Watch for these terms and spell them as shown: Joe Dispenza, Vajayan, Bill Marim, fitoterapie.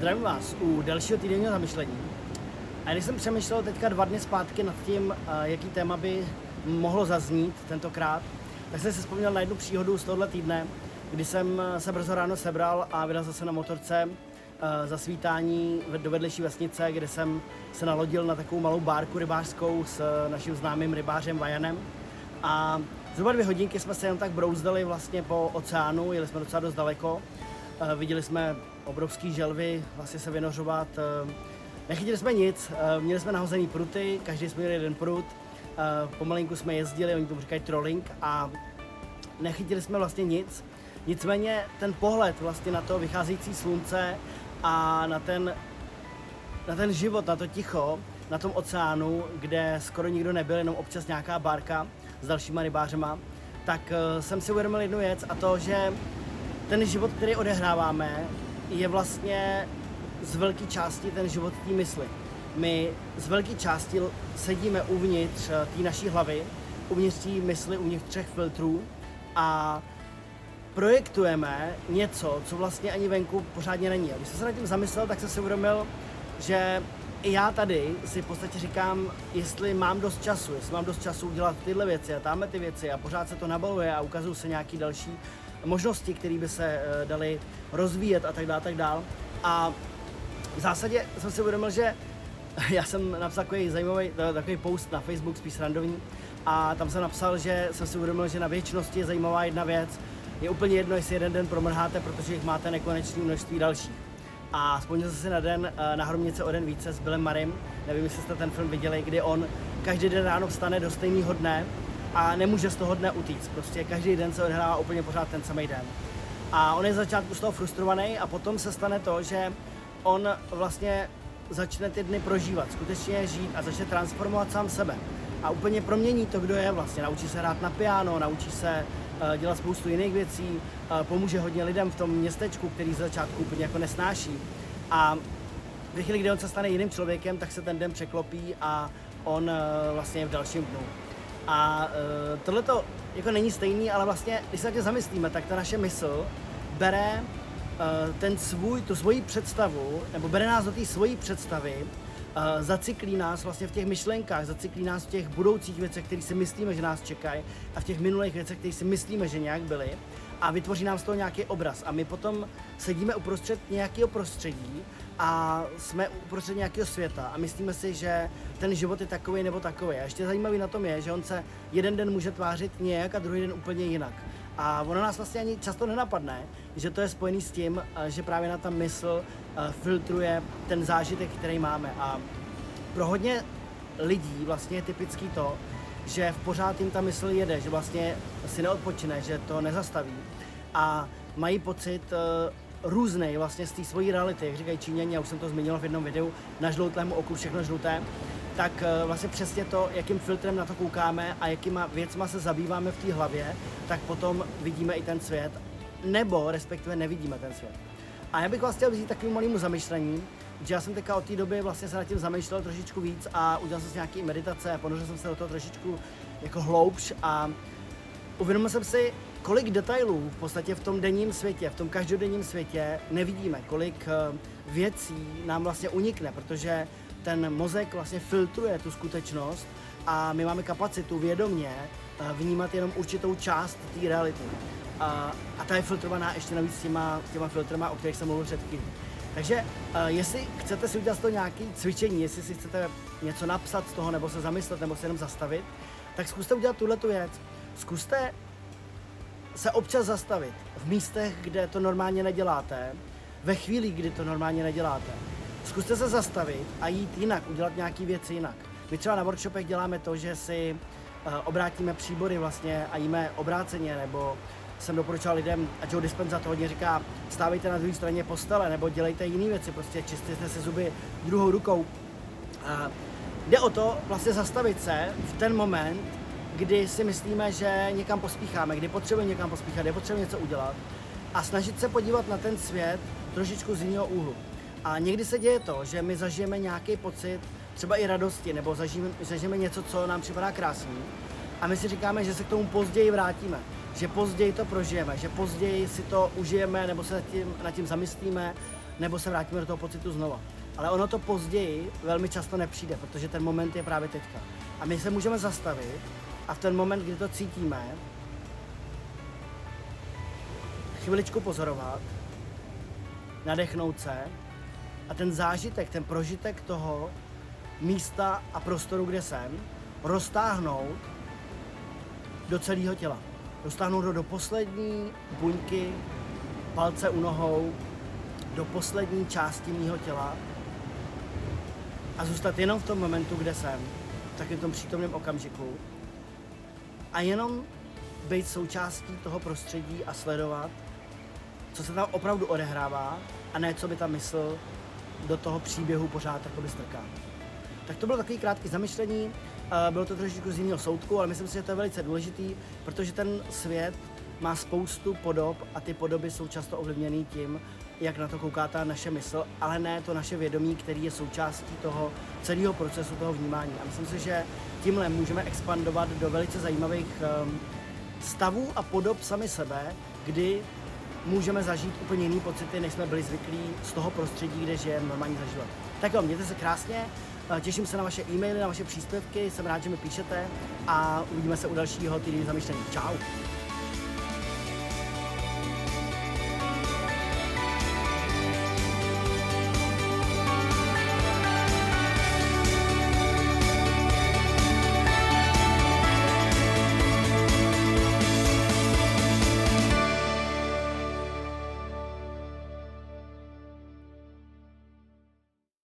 Zdravím vás u dalšího týdenního zamyšlení. A když jsem přemýšlel teďka 2 dny zpátky nad tím, jaký téma by mohlo zaznít tentokrát, tak jsem si vzpomněl na jednu příhodu z tohoto týdne, kdy jsem se brzo ráno sebral a vyrazil se na motorce za svítání do vedlejší vesnice, kde jsem se nalodil na takovou malou bárku rybářskou s naším známým rybářem Vajanem. A zhruba 2 hodinky jsme se jen tak brouzdali vlastně po oceánu, jeli jsme docela dost daleko. Viděli jsme obrovský želvy vlastně se vynořovat, nechytili jsme nic, měli jsme nahozený pruty, každý jsme měli jeden prut, pomalinku jsme jezdili, oni tomu říkají trolling a nechytili jsme vlastně nic. Nicméně ten pohled vlastně na to vycházející slunce a na ten život, na to ticho, na tom oceánu, kde skoro nikdo nebyl, jenom občas nějaká bárka s dalšíma rybářema, tak jsem si uvědomil jednu věc a to, že ten život, který odehráváme, je vlastně z velké části ten život té mysli. My z velké části sedíme uvnitř té naší hlavy, uvnitř té mysli, uvnitř 3 filtrů a projektujeme něco, co vlastně ani venku pořádně není. A když jsem se nad tím zamyslel, tak jsem si uvědomil, že i já tady si v podstatě říkám, jestli mám dost času udělat tyhle věci a tamhle ty věci a pořád se to nabaluje a ukazují se nějaký další možnosti, které by se daly rozvíjet a tak dále, tak dál. A v zásadě jsem si uvědomil, že já jsem napsal takový zajímavý takový post na Facebook, spíš srandovní, a tam jsem napsal, že jsem si uvědomil, že na věčnosti je zajímavá jedna věc. Je úplně jedno, jestli jeden den promrháte, protože jich máte nekonečné množství dalších. A vzpomněl jsem si na den Na Hromnice o den více s Billem Marim, nevím, jestli jste ten film viděli, kdy on každý den ráno vstane do stejného dne a nemůže z toho dne utíct, prostě každý den se odehrává úplně pořád ten samý den. A on je začátku z toho frustrovaný a potom se stane to, že on vlastně začne ty dny prožívat, skutečně žít a začne transformovat sám sebe. A úplně promění to, kdo je vlastně, naučí se hrát na piano, naučí se dělat spoustu jiných věcí, pomůže hodně lidem v tom městečku, který z začátku úplně jako nesnáší. A ve chvíli, kdy on se stane jiným člověkem, tak se ten den překlopí a on vlastně je v dalším dnu. A tohleto jako není stejný, ale vlastně, když se na tě zamyslíme, tak ta naše mysl bere tu svoji představu, nebo bere nás do té svojí představy, zacyklí nás vlastně v těch myšlenkách, zacyklí nás v těch budoucích věcech, které si myslíme, že nás čekají, a v těch minulých věcech, které si myslíme, že nějak byly, a vytvoří nám z toho nějaký obraz. A my potom sedíme uprostřed nějakého prostředí a jsme uprostřed nějakého světa a myslíme si, že ten život je takový nebo takový. A ještě zajímavý na tom je, že on se jeden den může tvářit nějak a druhý den úplně jinak. A ono nás vlastně ani často nenapadne, že to je spojený s tím, že právě na ta mysl filtruje ten zážitek, který máme. A pro hodně lidí vlastně je typický to, že pořád jim ta mysl jede, že vlastně si neodpočine, že to nezastaví. A mají pocit různej vlastně z té svojí reality, jak říkají Číňani, já už jsem to zmínil v jednom videu, na žloutlému oku všechno žluté, tak vlastně přesně to, jakým filtrem na to koukáme a jakýma věcma se zabýváme v té hlavě, tak potom vidíme i ten svět, nebo respektive nevidíme ten svět. A já bych vás chtěl vzít takovým malému zamyšlení, že já jsem teďka od té doby vlastně se nad tím zamýšlel trošičku víc a udělal jsem si nějaký meditace, ponořil jsem se do toho trošičku jako hloubš a uvědomil jsem si, kolik detailů v podstatě v tom denním světě, v tom každodenním světě nevidíme, kolik věcí nám vlastně unikne, protože ten mozek vlastně filtruje tu skutečnost a my máme kapacitu vědomě vnímat jenom určitou část té reality. A ta je filtrovaná ještě navíc těma filtrama, o kterých jsem mluvil před chvílí. Takže jestli chcete si udělat z toho nějaké cvičení, jestli si chcete něco napsat z toho, nebo se zamyslet, nebo se jenom zastavit, tak zkuste udělat tuhletu věc. Zkuste se občas zastavit v místech, kde to normálně neděláte, ve chvíli, kdy to normálně neděláte. Zkuste se zastavit a jít jinak, udělat nějaké věci jinak. My třeba na workshopech děláme to, že si obrátíme příbory vlastně a jíme obráceně, nebo jsem doporučoval lidem, a Joe Dispenza to hodně říká, stávejte na druhé straně postele, nebo dělejte jiné věci, prostě čistěte si zuby druhou rukou. A jde o to vlastně zastavit se v ten moment, kdy si myslíme, že někam pospícháme, kdy potřebujeme někam pospíchat, kdy potřebujeme něco udělat a snažit se podívat na ten svět trošičku z jiného úhlu. A někdy se děje to, že my zažijeme nějaký pocit, třeba i radosti, nebo zažijeme něco, co nám připadá krásný a my si říkáme, že se k tomu později vrátíme, že později to prožijeme, že později si to užijeme nebo se nad tím zamyslíme nebo se vrátíme do toho pocitu znova. Ale ono to později velmi často nepřijde, protože ten moment je právě teďka. A my se můžeme zastavit a v ten moment, kdy to cítíme, chviličku pozorovat, nadechnout se a ten zážitek, ten prožitek toho místa a prostoru, kde jsem, roztáhnout do celého těla. Roztáhnout do poslední buňky, palce u nohou, do poslední části mýho těla a zůstat jenom v tom momentu, kde jsem, v takovém tom přítomném okamžiku a jenom být součástí toho prostředí a sledovat, co se tam opravdu odehrává a ne, co by ta mysl do toho příběhu pořád jakoby strká. Tak to bylo takový krátký zamyšlení, bylo to trošičku z jiného soudku, ale myslím si, že to je velice důležitý, protože ten svět má spoustu podob a ty podoby jsou často ovlivněny tím, jak na to kouká ta naše mysl, ale ne to naše vědomí, který je součástí toho celého procesu, toho vnímání. A myslím si, že tímhle můžeme expandovat do velice zajímavých stavů a podob sami sebe, kdy můžeme zažít úplně jiné pocity, než jsme byli zvyklí z toho prostředí, kde žijeme normální zažívat. Tak jo, mějte se krásně, těším se na vaše e-maily, na vaše příspěvky, jsem rád, že mi píšete a uvidíme se u dalšího týdenního zamyšlení. Čau!